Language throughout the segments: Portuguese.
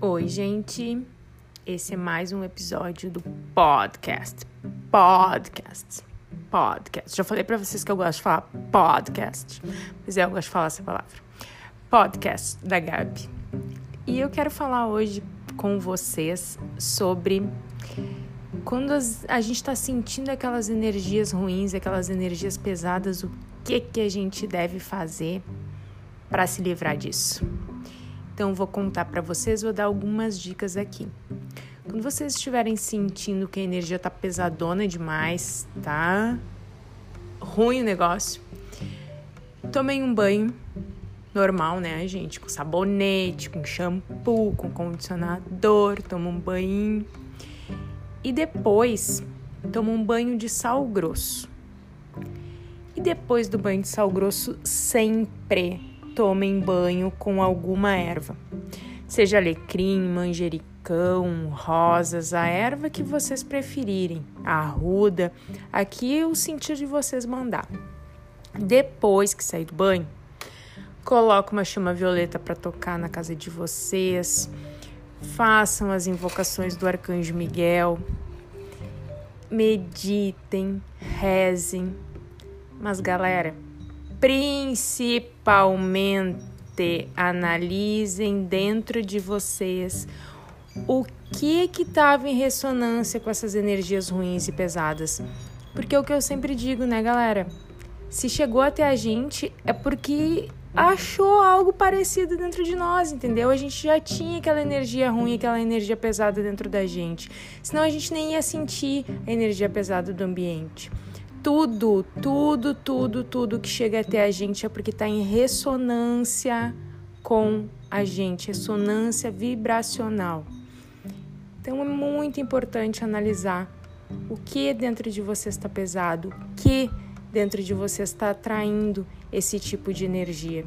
Oi, gente, esse é mais um episódio do podcast. Já falei pra vocês que eu gosto de falar podcast, mas eu gosto de falar essa palavra, podcast da Gabbi. E eu quero falar hoje com vocês sobre quando a gente tá sentindo aquelas energias ruins, aquelas energias pesadas, o que a gente deve fazer pra se livrar disso. Então, vou contar para vocês, vou dar algumas dicas aqui. Quando vocês estiverem sentindo que a energia tá pesadona demais, tá ruim o negócio, tomem um banho normal, né, gente? Com sabonete, com shampoo, com condicionador, toma um banho. E depois, toma um banho de sal grosso. E depois do banho de sal grosso, sempre tomem banho com alguma erva, seja alecrim, manjericão, rosas, a erva que vocês preferirem, a arruda, aqui o sentir de vocês mandar. Depois que sair do banho, coloca uma chama violeta para tocar na casa de vocês, façam as invocações do Arcanjo Miguel, meditem, rezem, mas galera, principalmente analisem dentro de vocês o que estava em ressonância com essas energias ruins e pesadas. Porque é o que eu sempre digo, né, galera? Se chegou até a gente é porque achou algo parecido dentro de nós, entendeu? A gente já tinha aquela energia ruim, aquela energia pesada dentro da gente. Senão a gente nem ia sentir a energia pesada do ambiente. Tudo que chega até a gente é porque está em ressonância com a gente, ressonância vibracional. Então é muito importante analisar o que dentro de você está pesado, o que dentro de você está atraindo esse tipo de energia.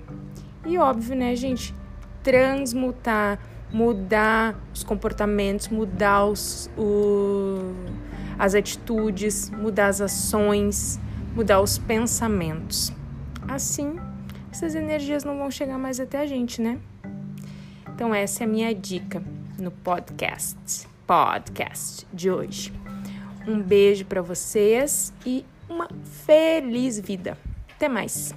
E óbvio, né, gente, transmutar, mudar os comportamentos, mudar as atitudes, mudar as ações, mudar os pensamentos. Assim, essas energias não vão chegar mais até a gente, né? Então essa é a minha dica no podcast de hoje. Um beijo para vocês e uma feliz vida. Até mais!